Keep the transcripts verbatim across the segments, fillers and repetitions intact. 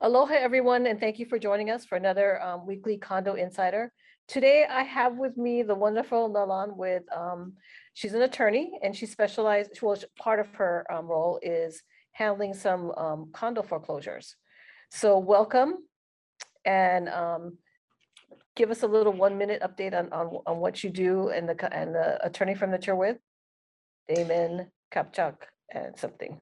Aloha, everyone, and thank you for joining us for another um, weekly Condo Insider. Today, I have with me the wonderful Nalan with, um, she's an attorney and she specialized, well, part of her um, role is handling some um, condo foreclosures. So welcome, and um, give us a little one minute update on, on, on what you do and the, and the attorney from that you're with, Damon Kupchak and something.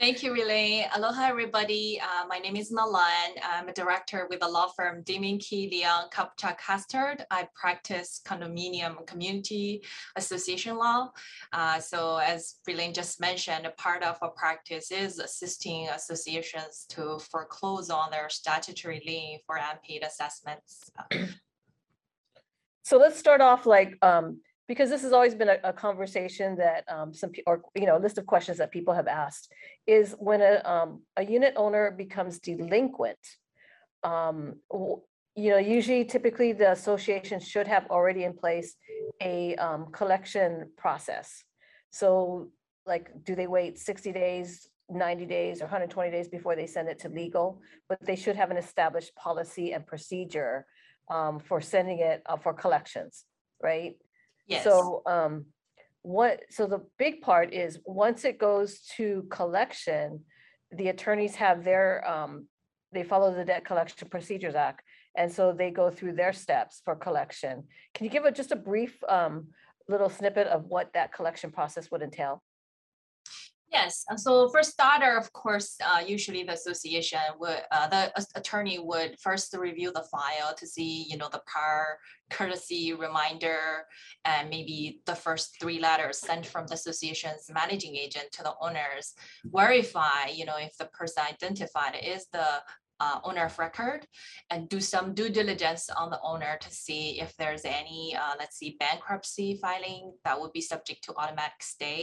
Thank you, Riley. Aloha, everybody. Uh, my name is Nalan. I'm a director with a law firm, Damon Key Leong Kupchak Hastert. I practice condominium community association law. Uh, so as Riley just mentioned, a part of our practice is assisting associations to foreclose on their statutory lien for unpaid assessments. So let's start off like, um, because this has always been a, a conversation that um, some people, or you know, a list of questions that people have asked is when a, um, a unit owner becomes delinquent, um, you know, usually typically the association should have already in place a um, collection process. So like, do they wait sixty days, ninety days, or one hundred twenty days before they send it to legal? But they should have an established policy and procedure um, for sending it uh, for collections, right? Yes. So um, what? So the big part is once it goes to collection, the attorneys have their um, they follow the Debt Collection Procedures Act, and so they go through their steps for collection. Can you give a, just a brief um, little snippet of what that collection process would entail? Yes. So for starter, of course, uh, usually the association would, uh, the attorney would first review the file to see, you know, the prior courtesy reminder and maybe the first three letters sent from the association's managing agent to the owners, verify, you know, if the person identified is the Uh, owner of record, and do some due diligence on the owner to see if there's any, uh, let's see, bankruptcy filing that would be subject to automatic stay,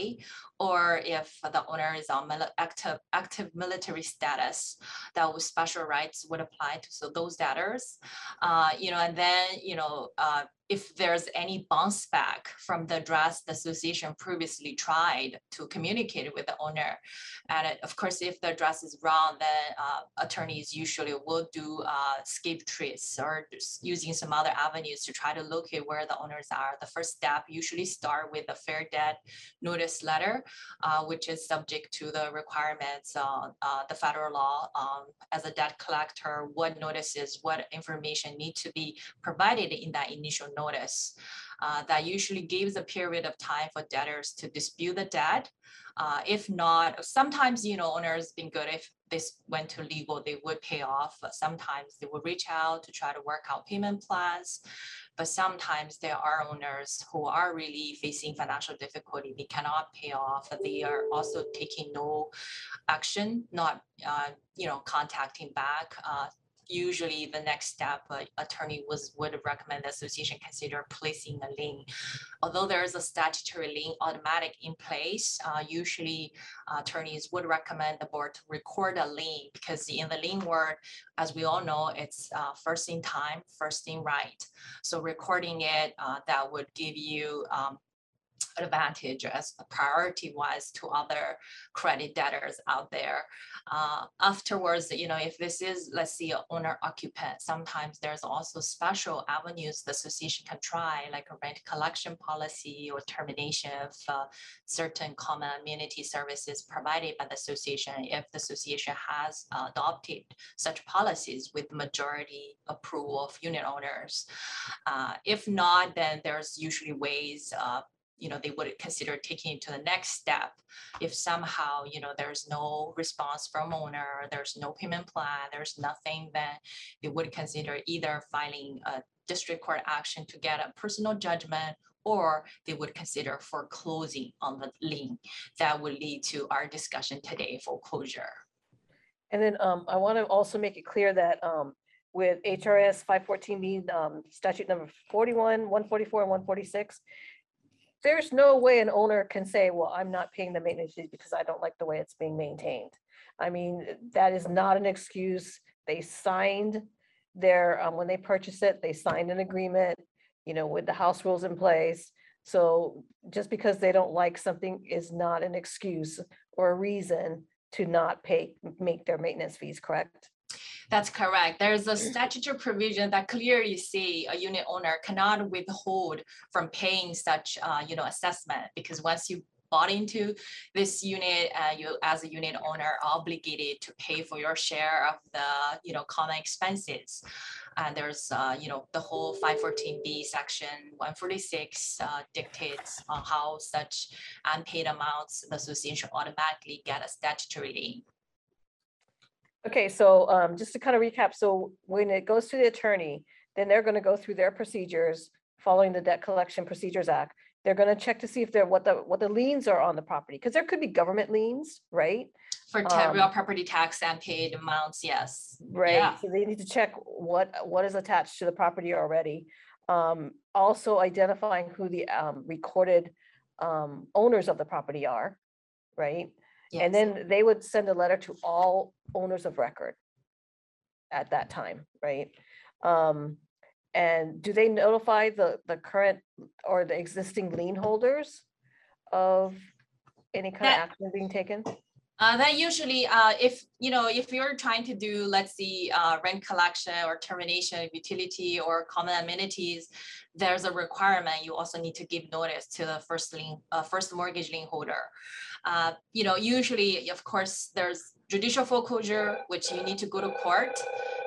or if the owner is on mil active, active military status, that would special rights would apply to so those debtors, uh, you know, and then, you know, uh, if there's any bounce back from the address the association previously tried to communicate with the owner. And of course, if the address is wrong, then uh, attorneys usually will do uh, escape trace or just using some other avenues to try to locate where the owners are. The first step usually start with a fair debt notice letter, uh, which is subject to the requirements of uh, uh, the federal law um, as a debt collector, what notices, what information need to be provided in that initial notice. notice. Uh, that usually gives a period of time for debtors to dispute the debt. Uh, if not, sometimes, you know, owners been good if this went to legal, they would pay off. Sometimes they would reach out to try to work out payment plans. But sometimes there are owners who are really facing financial difficulty. They cannot pay off. They are also taking no action, not, uh, you know, contacting back. Uh, Usually the next step, uh, attorney was would recommend the association consider placing a lien. Although there is a statutory lien automatic in place, uh, usually uh, attorneys would recommend the board to record a lien because in the lien word, as we all know, it's uh, first in time, first in right. So recording it, uh, that would give you um, advantage as a priority wise to other credit debtors out there. Uh, afterwards, you know, if this is, let's see, an owner occupant, sometimes there's also special avenues the association can try, like a rent collection policy or termination of uh, certain common amenity services provided by the association if the association has uh, adopted such policies with majority approval of unit owners. Uh, if not, then there's usually ways uh, you know, they would consider taking it to the next step. If somehow, you know, there's no response from owner, there's no payment plan, there's nothing, then they would consider either filing a district court action to get a personal judgment, or they would consider foreclosing on the lien. That would lead to our discussion today, foreclosure. And then um, I want to also make it clear that um, with H R S five fourteen B um, statute number forty-one, one forty-four, and one forty-six, there's no way an owner can say, well, I'm not paying the maintenance because I don't like the way it's being maintained. I mean, that is not an excuse. They signed their, um, when they purchased it, they signed an agreement, you know, with the house rules in place. So just because they don't like something is not an excuse or a reason to not pay, make their maintenance fees, correct? That's correct. There's a statutory provision that clearly say a unit owner cannot withhold from paying such, uh, you know, assessment, because once you bought into this unit, uh, you as a unit owner are obligated to pay for your share of the, you know, common expenses. And there's, uh, you know, the whole five fourteen B section one forty-six uh, dictates on how such unpaid amounts the association automatically get a statutory lien. Okay, so um, just to kind of recap, so when it goes to the attorney, then they're going to go through their procedures following the Debt Collection Procedures Act. They're going to check to see if they're what the what the liens are on the property, because there could be government liens, right? For um, real property tax and paid amounts, yes. Right. Yeah. So they need to check what what is attached to the property already. Um, also identifying who the um, recorded um, owners of the property are, right? Yes. And then they would send a letter to all owners of record at that time, right? Um, and do they notify the, the current or the existing lien holders of any kind that, of action being taken? Uh, that usually, uh, if, you know, if you're trying to do, let's see, uh, rent collection or termination of utility or common amenities, there's a requirement. You also need to give notice to the first lien, uh, first mortgage lien holder. Uh, you know, usually, of course, there's judicial foreclosure, which you need to go to court.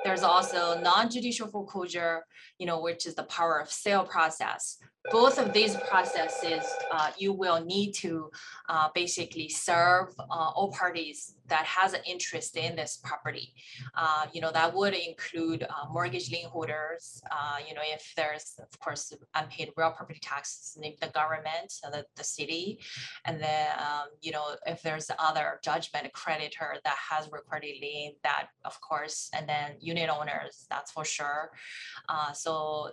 There's also non-judicial foreclosure, you know, which is the power of sale process. Both of these processes, uh, you will need to uh, basically serve uh, all parties that has an interest in this property. Uh, you know, that would include uh, mortgage lien holders, uh, you know, if there's, of course, unpaid real property taxes, the government, so the, the city, and then, um, you know, if there's other judgment creditor that has recorded lien, that, of course, and then unit owners, that's for sure. Uh, so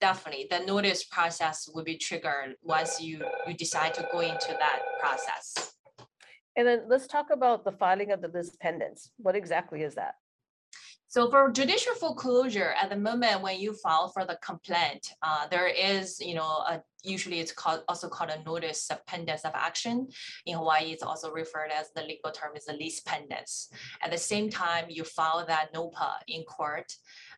definitely the notice process will be triggered once you, you decide to go into that process. And then let's talk about the filing of the lis pendens. What exactly is that? So for judicial foreclosure, at the moment when you file for the complaint, uh, there is, you know, a, usually it's called also called a notice of pendence of action. In Hawaii, it's also referred as the legal term is a lis pendens. At the same time, you file that N O P A in court.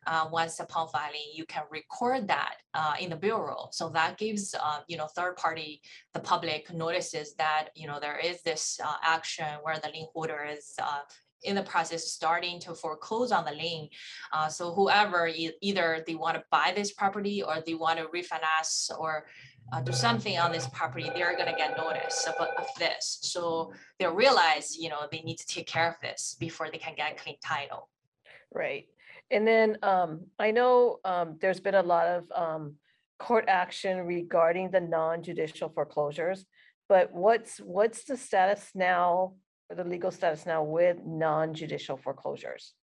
Uh, once upon filing, you can record that uh, in the bureau. So that gives, uh, you know, third party, the public notices that, you know, there is this uh, action where the lien holder is uh, in the process starting to foreclose on the lien. Uh, so whoever, e either they want to buy this property or they want to refinance or uh, do something on this property, they're going to get notice of, of this. So they realize, you know, they need to take care of this before they can get clean title. Right. And then um, I know um, there's been a lot of um, court action regarding the non-judicial foreclosures, but what's what's the status now, or the legal status now with non-judicial foreclosures?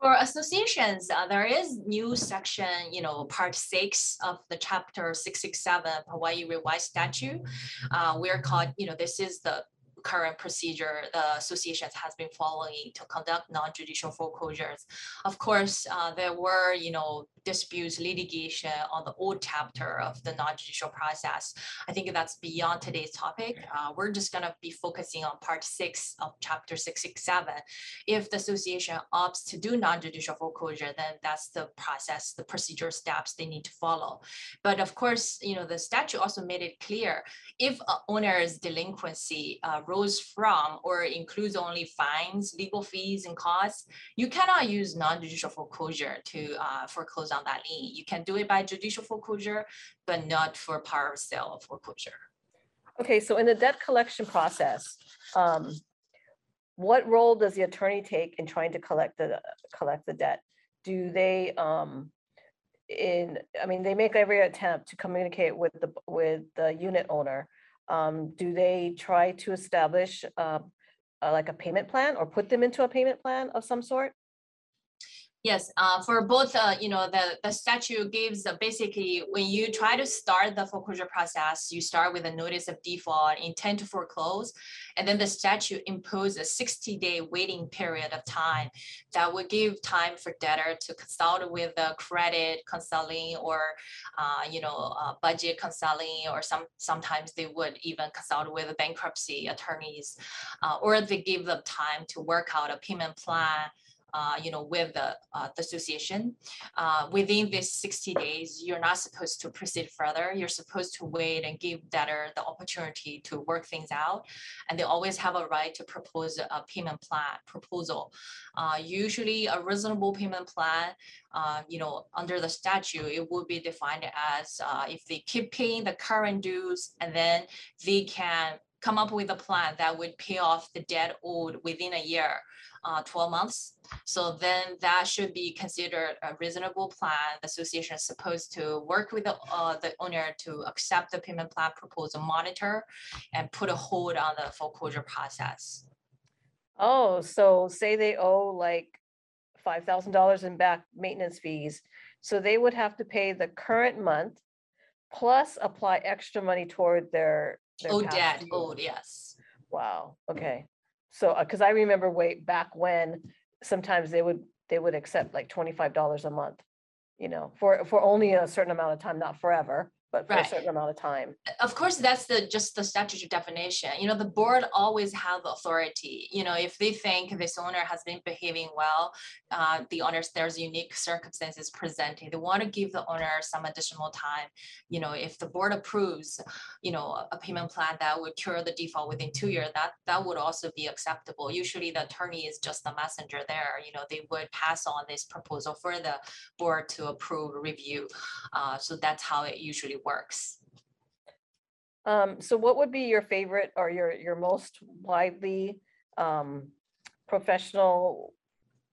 For associations, uh, there is new section, you know, part six of the chapter six sixty-seven Hawaii Revised Statute. Uh, we're called, you know, this is the current procedure the association has been following to conduct non-judicial foreclosures. Of course, uh, there were, you know, disputes, litigation on the old chapter of the non-judicial process. I think that's beyond today's topic. Uh, we're just going to be focusing on part six of chapter six sixty-seven. If the association opts to do non-judicial foreclosure, then that's the process, the procedure steps they need to follow. But of course, you know, the statute also made it clear if an owner's delinquency uh, from or includes only fines, legal fees, and costs, you cannot use non-judicial foreclosure to uh, foreclose on that lien. You can do it by judicial foreclosure, but not for power of sale foreclosure. Okay, so in the debt collection process, um, what role does the attorney take in trying to collect the collect the debt? Do they, um, in I mean, they make every attempt to communicate with the with the unit owner. Um, do they try to establish uh, uh, like a payment plan or put them into a payment plan of some sort? Yes, uh, for both, uh, you know, the, the statute gives uh, basically when you try to start the foreclosure process, you start with a notice of default, intent to foreclose, and then the statute imposes a sixty day waiting period of time that would give time for debtor to consult with the credit consulting or, uh, you know, uh, budget consulting, or some sometimes they would even consult with the bankruptcy attorneys, uh, or they give them time to work out a payment plan. Uh, you know, with the, uh, the association. Uh, within this sixty days, you're not supposed to proceed further. You're supposed to wait and give debtor the opportunity to work things out. And they always have a right to propose a payment plan proposal. Uh, usually a reasonable payment plan, uh, you know, under the statute, it would be defined as uh, if they keep paying the current dues, and then they can come up with a plan that would pay off the debt owed within a year, uh, twelve months. So then that should be considered a reasonable plan. The association is supposed to work with the, uh, the owner to accept the payment plan proposal, monitor, and put a hold on the foreclosure process. Oh, so say they owe like five thousand dollars in back maintenance fees. So they would have to pay the current month plus apply extra money toward their Oh, dad. Oh, yes. Wow. Okay. So, because I remember way back when, sometimes they would they would accept like twenty-five dollars a month, you know, for for only a certain amount of time, not forever, but for right. a certain amount of time. Of course, that's the just the statutory definition. You know, the board always have authority. You know, if they think this owner has been behaving well, uh, the owner, there's unique circumstances presenting, they want to give the owner some additional time. You know, if the board approves, you know, a payment plan that would cure the default within two years, that that would also be acceptable. Usually, the attorney is just the messenger there. You know, they would pass on this proposal for the board to approve, review. Uh, so that's how it usually works. Um, so what would be your favorite or your your most widely um, professional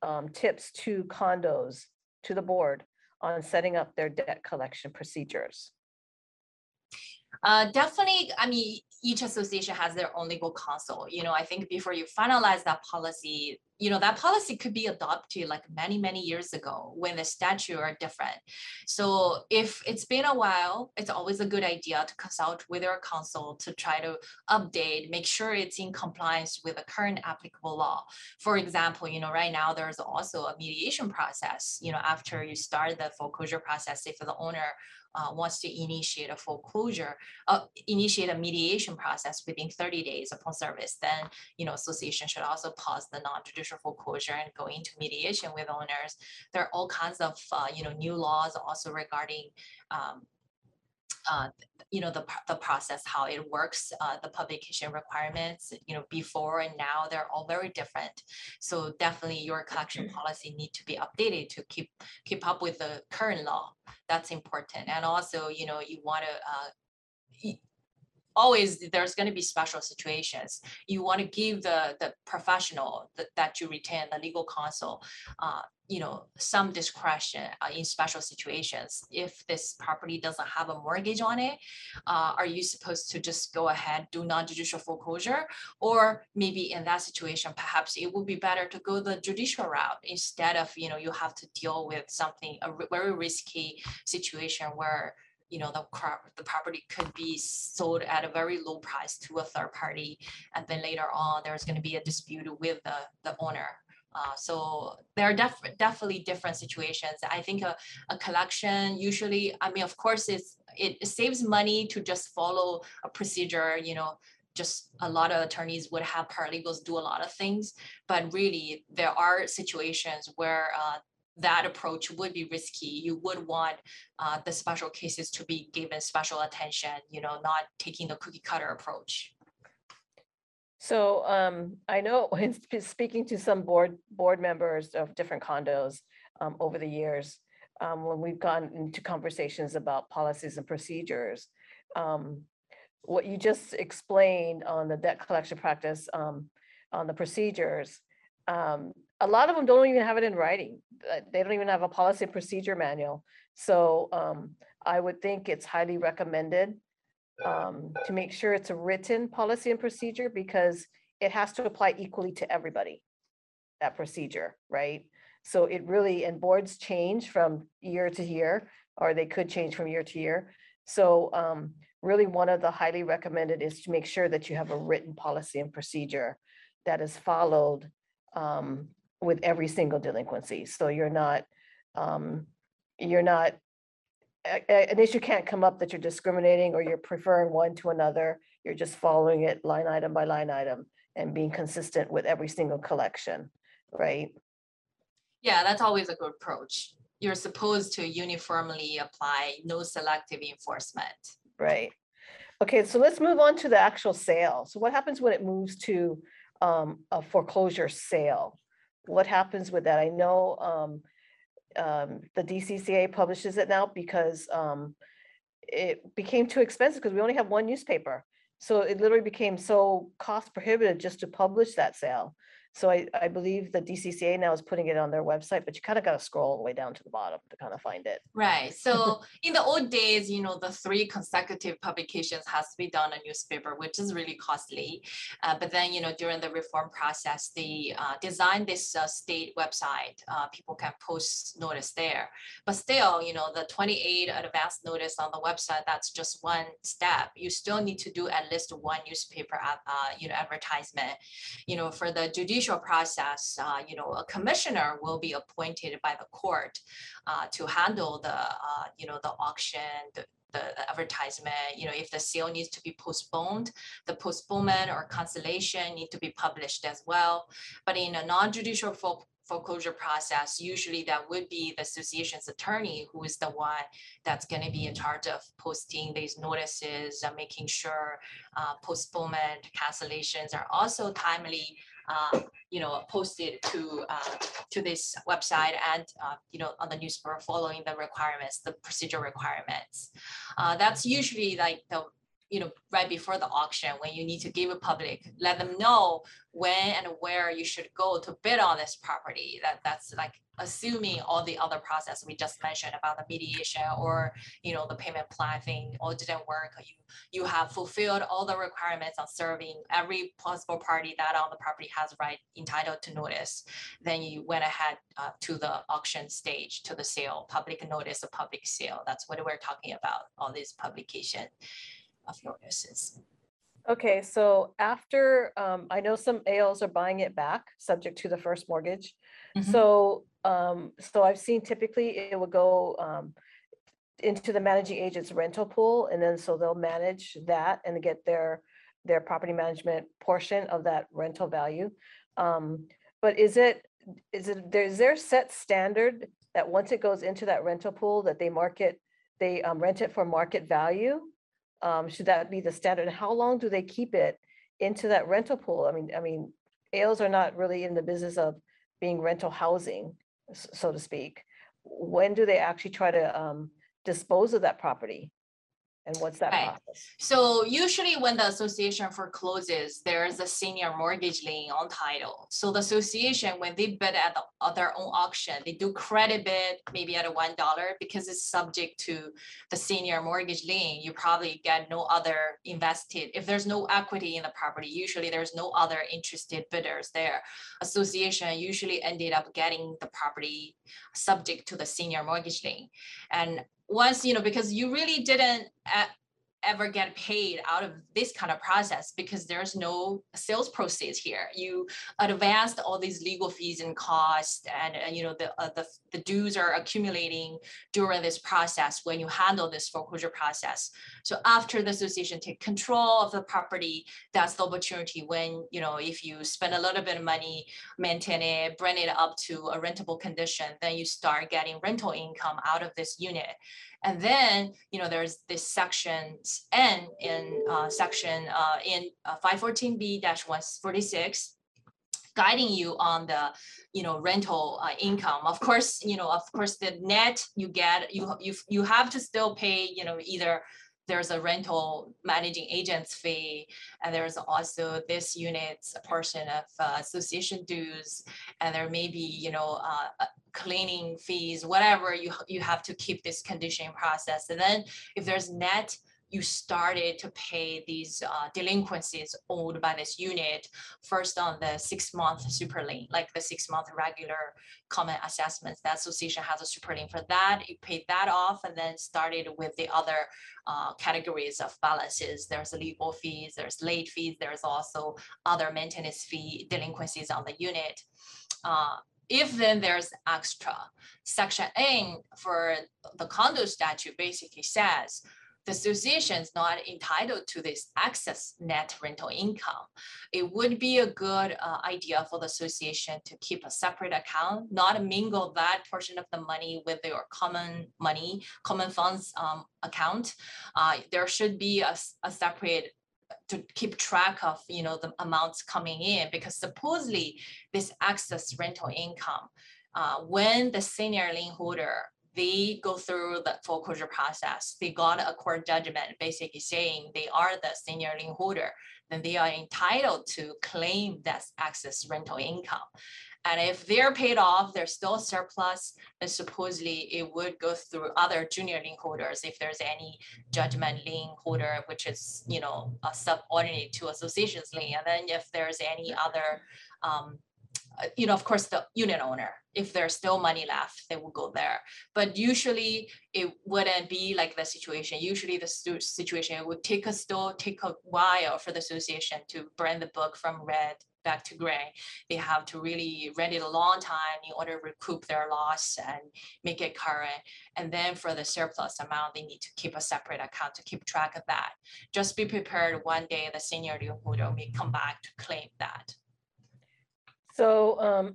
um, tips to condos, to the board on setting up their debt collection procedures? Uh, definitely, I mean, each association has their own legal counsel. You know, I think before you finalize that policy, you know, that policy could be adopted like many, many years ago when the statute are different. So if it's been a while, it's always a good idea to consult with your counsel to try to update, make sure it's in compliance with the current applicable law. For example, you know, right now there's also a mediation process, you know, after you start the foreclosure process, if the owner Uh, wants to initiate a foreclosure, uh, initiate a mediation process within thirty days upon service, then, you know, association should also pause the non-judicial foreclosure and go into mediation with owners. There are all kinds of, uh, you know, new laws also regarding, um, uh, you know, the, the process, how it works, uh, the publication requirements, you know, before and now, they're all very different. So definitely your collection policy need to be updated to keep, keep up with the current law. That's important. And also, you know, you want to, uh, always there's going to be special situations. You want to give the, the professional th that you retain, the legal counsel, uh, you know, some discretion uh, in special situations. If this property doesn't have a mortgage on it, uh, are you supposed to just go ahead, do non-judicial foreclosure? Or maybe in that situation, perhaps it would be better to go the judicial route instead of, you know, you have to deal with something, a very risky situation where, you know, the, the property could be sold at a very low price to a third party. And then later on, there's going to be a dispute with the, the owner. Uh, so there are def definitely different situations. I think a, a collection usually, I mean, of course, it's, it saves money to just follow a procedure, you know, just a lot of attorneys would have paralegals do a lot of things, but really there are situations where uh, that approach would be risky. You would want uh, the special cases to be given special attention, you know, not taking the cookie cutter approach. So um, I know when speaking to some board board members of different condos um, over the years, um, when we've gone into conversations about policies and procedures, um, what you just explained on the debt collection practice, um, on the procedures, um, a lot of them don't even have it in writing. They don't even have a policy and procedure manual. So um, I would think it's highly recommended um to make sure it's a written policy and procedure, because it has to apply equally to everybody, that procedure, right? So it really, and boards change from year to year, or they could change from year to year. So um, really one of the highly recommended is to make sure that you have a written policy and procedure that is followed um, with every single delinquency. So you're not, um, you're not, an issue can't come up that you're discriminating or you're preferring one to another. You're just following it line item by line item and being consistent with every single collection, right? Yeah, that's always a good approach. You're supposed to uniformly apply no selective enforcement. Right. Okay, so let's move on to the actual sale. So what happens when it moves to um, a foreclosure sale? What happens with that? I know um, um, the D C C A publishes it now because um, it became too expensive because we only have one newspaper. So it literally became so cost prohibitive just to publish that sale. So I, I believe the D C C A now is putting it on their website, but you kind of got to scroll all the way down to the bottom to kind of find it. Right. So in the old days, you know, the three consecutive publications has to be done on newspaper, which is really costly. Uh, but then, you know, during the reform process, they uh, designed this uh, state website. Uh, people can post notice there. But still, you know, the twenty-eight advance notice on the website, that's just one step. You still need to do at least one newspaper, uh, you know, advertisement. You know, for the judicial process, uh, you know, a commissioner will be appointed by the court uh, to handle the, uh, you know, the auction, the, the advertisement. You know, if the sale needs to be postponed, the postponement or cancellation need to be published as well. But in a non-judicial fo foreclosure process, usually that would be the association's attorney who is the one that's going to be in charge of posting these notices, uh, making sure uh, postponement, cancellations are also timely. Uh, you know, posted to uh, to this website and uh, you know, on the newspaper, following the requirements, the procedural requirements. Uh, that's usually like the, you know, right before the auction when you need to give a public, let them know when and where you should go to bid on this property. That that's like assuming all the other process we just mentioned about the mediation or, you know, the payment plan thing all didn't work. You, you have fulfilled all the requirements on serving every possible party that on the property has right entitled to notice. Then you went ahead uh, to the auction stage, to the sale, public notice of public sale. That's what we're talking about, all this publication of notices. Okay, so after, um, I know some A Os are buying it back subject to the first mortgage. Mm-hmm. So um, so I've seen typically it will go um, into the managing agent's rental pool, and then so they'll manage that and get their their property management portion of that rental value. Um, but is it, is it, there's their set standard that once it goes into that rental pool that they market, they um, rent it for market value? Um, should that be the standard? And how long do they keep it into that rental pool? I mean, I mean, A Os are not really in the business of being rental housing, so to speak. When do they actually try to um, dispose of that property? And what's that right. process? So usually when the association forecloses, there's a senior mortgage lien on title. So the association, when they bid at, the, at their own auction, they do credit bid maybe at a one dollar because it's subject to the senior mortgage lien. You probably get no other invested. If there's no equity in the property, usually there's no other interested bidders there. Association usually ended up getting the property subject to the senior mortgage lien. And once, you know, because you really didn't ever get paid out of this kind of process because there's no sales proceeds here. You advanced all these legal fees and costs and, and you know, the, uh, the the dues are accumulating during this process when you handle this foreclosure process. So after the association take control of the property, that's the opportunity when, you know, if you spend a little bit of money, maintain it, bring it up to a rentable condition, then you start getting rental income out of this unit. And then, you know, there's this section N in uh, section uh, in uh, five fourteen B dash one forty-six guiding you on the, you know, rental uh, income. Of course, you know, of course the net you get, you, you, you have to still pay, you know, either there's a rental managing agent's fee, and there's also this unit's portion of uh, association dues, and there may be, you know, uh, cleaning fees, whatever you, you have to keep this conditioning process. And then if there's net, you started to pay these uh, delinquencies owed by this unit first on the six month super lien, like the six month regular common assessments. The association has a super lien for that. You paid that off and then started with the other uh, categories of balances. There's legal fees, there's late fees, there's also other maintenance fee delinquencies on the unit. Uh, If then there's extra, Section A for the condo statute basically says the association is not entitled to this excess net rental income. It would be a good uh, idea for the association to keep a separate account, not mingle that portion of the money with your common money, common funds um, account. Uh, there should be a, a separate to keep track of, you know, the amounts coming in, because supposedly this excess rental income, uh, when the senior lien holder, they go through the foreclosure process, they got a court judgment basically saying they are the senior lien holder, then they are entitled to claim that excess rental income. And if they're paid off, there's still surplus, then supposedly it would go through other junior lien holders if there's any judgment lien holder, which is, you know, a subordinate to association's lien. And then if there's any other, um, you know, of course, the unit owner, if there's still money left, they will go there. But usually it wouldn't be like the situation. Usually the situation, it would take a still take a while for the association to bring the book from red back to gray. They have to really rent it a long time in order to recoup their loss and make it current. And then for the surplus amount, they need to keep a separate account to keep track of that. Just be prepared, one day the senior lien holder may come back to claim that. So um,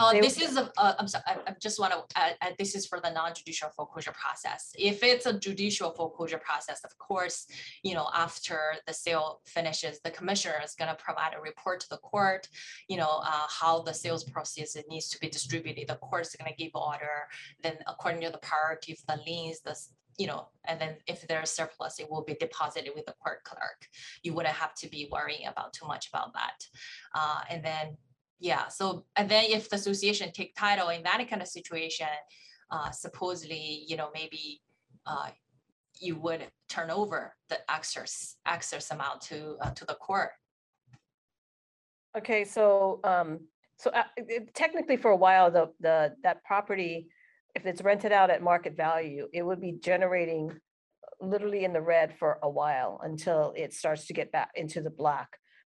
uh, this is, a, uh, I'm sorry, I, I just want to add, uh, this is for the non-judicial foreclosure process. If it's a judicial foreclosure process, of course, you know, after the sale finishes, the commissioner is going to provide a report to the court, you know, uh, how the sales process needs to be distributed. The court is going to give order, then according to the priority of the liens, the you know, and then if there's surplus, it will be deposited with the court clerk. You wouldn't have to be worrying about too much about that. Uh, and then Yeah, so, and then if the association take title in that kind of situation, uh, supposedly, you know, maybe uh, you would turn over the excess, excess amount to uh, to the court. Okay, so um, so uh, it, technically for a while, the, the that property, if it's rented out at market value, it would be generating literally in the red for a while until it starts to get back into the black.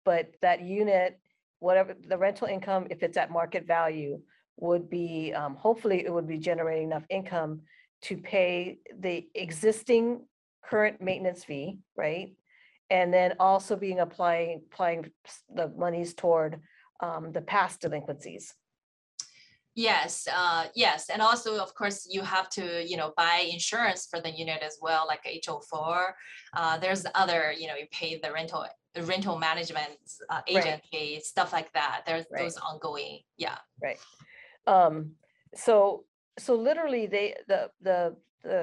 But that unit, whatever the rental income, if it's at market value, would be um, hopefully it would be generating enough income to pay the existing current maintenance fee, right? And then also being applying applying the monies toward um, the past delinquencies. Yes, uh, yes, and also of course you have to, you know, buy insurance for the unit as well, like H O four. Uh, there's other, you know, you pay the rental rental management uh, agent fee, right, stuff like that. There's right. those ongoing, yeah. Right. Um, so, so literally, they the the the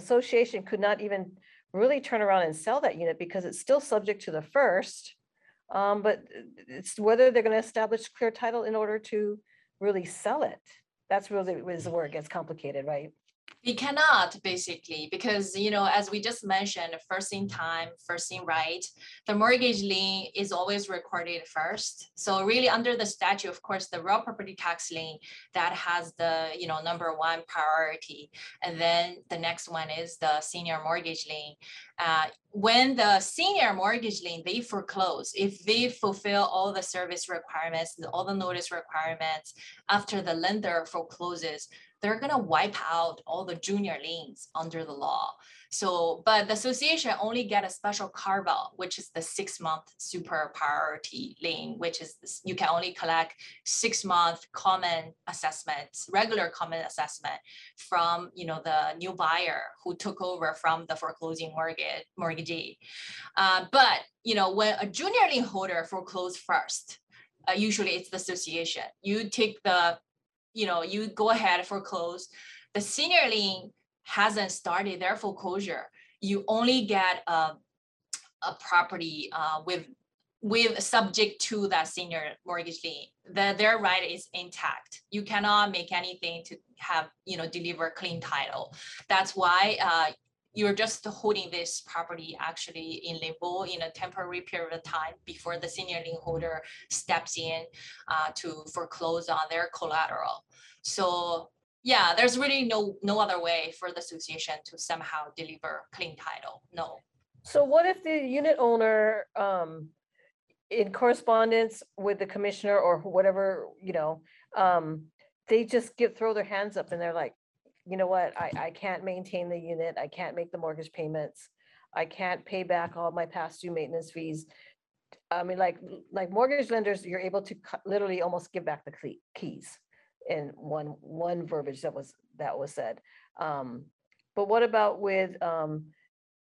association could not even really turn around and sell that unit because it's still subject to the first. Um, but it's whether they're going to establish clear title in order to really sell it. That's really is where it gets complicated, right? We cannot, basically, because, you know, as we just mentioned, first in time, first in right, the mortgage lien is always recorded first. So really under the statute, of course, the real property tax lien that has the, you know, number one priority. And then the next one is the senior mortgage lien. Uh, when the senior mortgage lien, they foreclose, if they fulfill all the service requirements, all the notice requirements, after the lender forecloses, they're going to wipe out all the junior liens under the law. So, but the association only get a special carve out, which is the six month super priority lien, which is this, you can only collect six month common assessments, regular common assessment from, you know, the new buyer who took over from the foreclosing mortgage mortgagee. Uh, but, you know, when a junior lien holder foreclosed first, uh, usually it's the association. You take the you know, you go ahead foreclose. The senior lien hasn't started their foreclosure. You only get a, a property uh, with with subject to that senior mortgage lien. The, their right is intact. You cannot make anything to have, you know, deliver clean title. That's why uh, you're just holding this property actually in limbo in a temporary period of time before the senior lien holder steps in uh, to foreclose on their collateral. So yeah, there's really no, no other way for the association to somehow deliver clean title, no. So what if the unit owner, um, in correspondence with the commissioner or whatever, you know, um, they just give, throw their hands up and they're like, you know what, I, I can't maintain the unit, I can't make the mortgage payments, I can't pay back all my past due maintenance fees. I mean, like like mortgage lenders, you're able to literally almost give back the keys in one one verbiage that was that was said. Um, but what about with, um,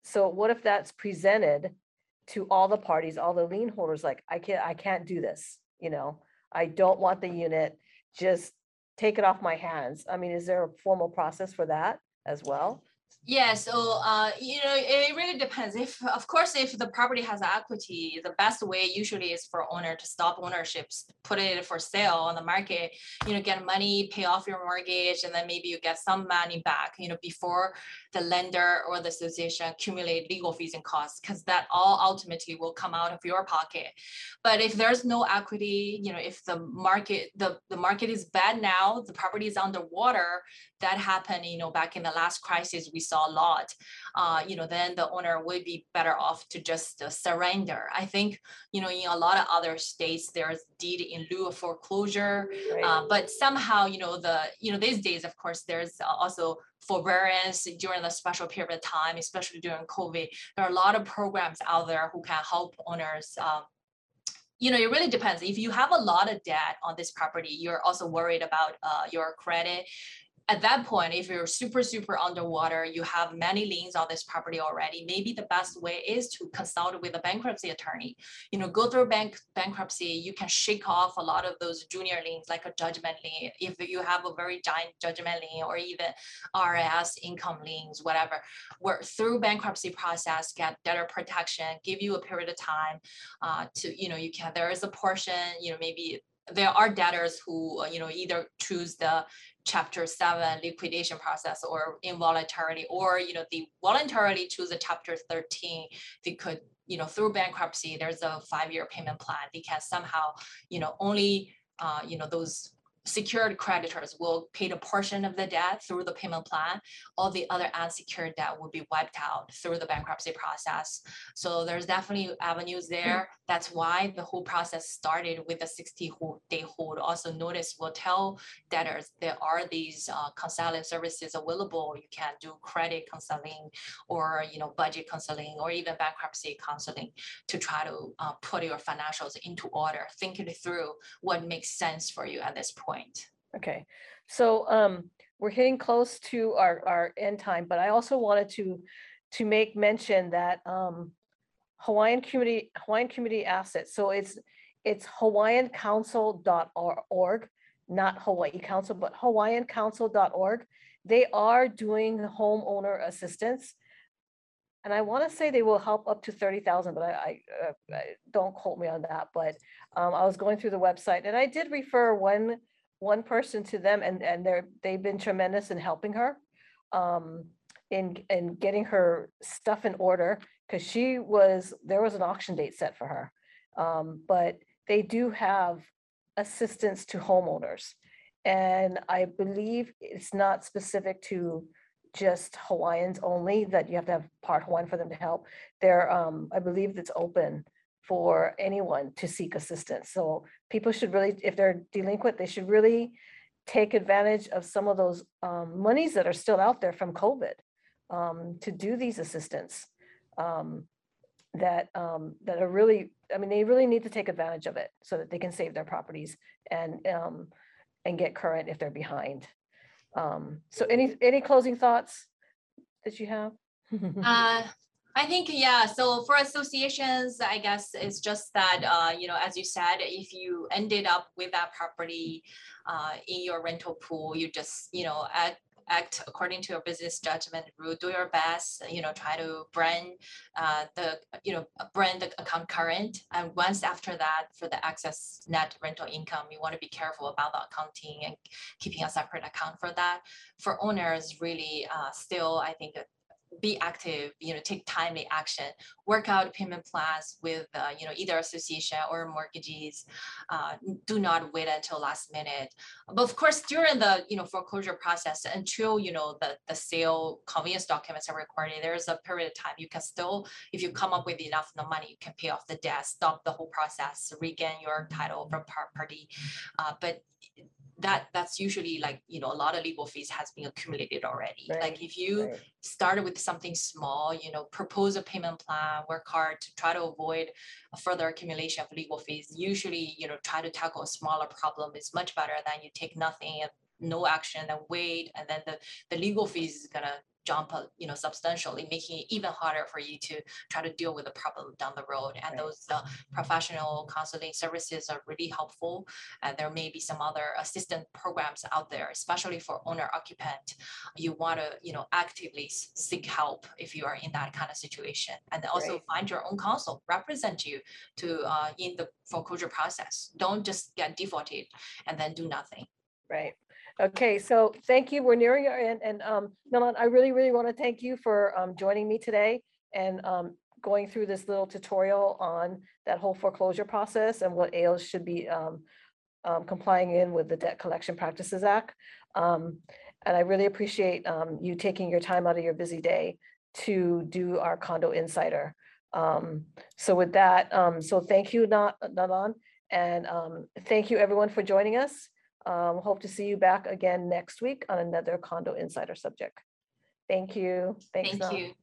so what if that's presented to all the parties, all the lien holders, like, I can't, I can't do this, you know, I don't want the unit, just take it off my hands. I mean, is there a formal process for that as well? Yeah, so, uh, you know, it really depends. If, of course, if the property has equity, the best way usually is for owner to stop ownerships, put it for sale on the market, you know, get money, pay off your mortgage, and then maybe you get some money back, you know, before the lender or the association accumulate legal fees and costs, because that all ultimately will come out of your pocket. But if there's no equity, you know, if the market, the, the market is bad now, the property is underwater, that happened, you know, back in the last crisis, we saw a lot, uh, you know, then the owner would be better off to just uh, surrender. I think, you know, in a lot of other states, there's deed in lieu of foreclosure, right. uh, but somehow, you know, the, you know, these days, of course, there's also forbearance during the special period of time, especially during COVID. There are a lot of programs out there who can help owners. Um, You know, it really depends. If you have a lot of debt on this property, you're also worried about uh, your credit. At that point, if you're super, super underwater, you have many liens on this property already, maybe the best way is to consult with a bankruptcy attorney. You know, go through bank bankruptcy, you can shake off a lot of those junior liens, like a judgment lien, if you have a very giant judgment lien or even R S income liens, whatever, where through bankruptcy process, get debtor protection, give you a period of time uh, to, you know, you can, there is a portion, you know, maybe there are debtors who, you know, either choose the Chapter seven liquidation process or involuntarily, or, you know, they voluntarily choose a Chapter thirteen. They could, you know, through bankruptcy, there's a five-year payment plan. They can somehow, you know, only, uh, you know, those secured creditors will pay the portion of the debt through the payment plan. All the other unsecured debt will be wiped out through the bankruptcy process. So there's definitely avenues there. That's why the whole process started with a sixty day hold. Also, notice will tell debtors there are these uh, counseling services available. You can do credit counseling, or, you know, budget counseling, or even bankruptcy counseling to try to uh, put your financials into order. Think it through what makes sense for you at this point. Point. Okay, so um, we're hitting close to our, our end time, but I also wanted to to make mention that um, Hawaiian Community Hawaiian Community Assets. So it's it's Hawaiian Council dot org, not Hawaii Council, but Hawaiian Council dot org. They are doing homeowner assistance, and I want to say they will help up to thirty thousand, but I, I, I don't quote me on that. But um, I was going through the website, and I did refer one. one person to them, and, and they're, they've been tremendous in helping her um, in, in getting her stuff in order, because she was, there was an auction date set for her. Um, but they do have assistance to homeowners. And I believe it's not specific to just Hawaiians only, that you have to have part Hawaiian for them to help. They're, um, I believe that's open for anyone to seek assistance. So people should really, if they're delinquent, they should really take advantage of some of those um, monies that are still out there from COVID um, to do these assistance um, that um, that are really, I mean, they really need to take advantage of it so that they can save their properties and um, and get current if they're behind. Um, so any any closing thoughts that you have? Uh I think, yeah, so for associations, I guess it's just that, uh, you know, as you said, if you ended up with that property uh, in your rental pool, you just, you know, act, act according to your business judgment rule, do your best, you know, try to brand uh, the, you know, brand the account current. And once after that, for the excess net rental income, you want to be careful about the accounting and keeping a separate account for that. For owners, really uh, still, I think, be active, you know, take timely action, work out payment plans with, uh, you know, either association or mortgagees. Uh, do not wait until last minute. But of course, during the, you know, foreclosure process, until, you know, the, the sale conveyance documents are recorded, there's a period of time you can still, if you come up with enough money, you can pay off the debt, stop the whole process, regain your title from property. Uh, but that that's usually like, you know, a lot of legal fees has been accumulated already. Right. Like if you right. started with something small, you know, propose a payment plan, work hard to try to avoid a further accumulation of legal fees. Usually, you know, try to tackle a smaller problem is much better than you take nothing and no action and wait. And then the, the legal fees is going to jump up, you know, substantially, making it even harder for you to try to deal with the problem down the road. And right. those uh, professional counseling services are really helpful. And uh, there may be some other assistance programs out there, especially for owner-occupant. You want to, you know, actively seek help if you are in that kind of situation, and also right. find your own counsel, represent you to uh, in the foreclosure process. Don't just get defaulted and then do nothing. Right. Okay, so thank you. We're nearing our end, and um, Milan, I really, really want to thank you for um, joining me today and um, going through this little tutorial on that whole foreclosure process and what A Os should be um, um, complying in with the Debt Collection Practices Act. Um, and I really appreciate um, you taking your time out of your busy day to do our Condo Insider. Um, so with that, um, so thank you, Milan, and um, thank you everyone for joining us. Um, hope to see you back again next week on another Condo Insider subject. Thank you. Thanks, Thank Mom. you.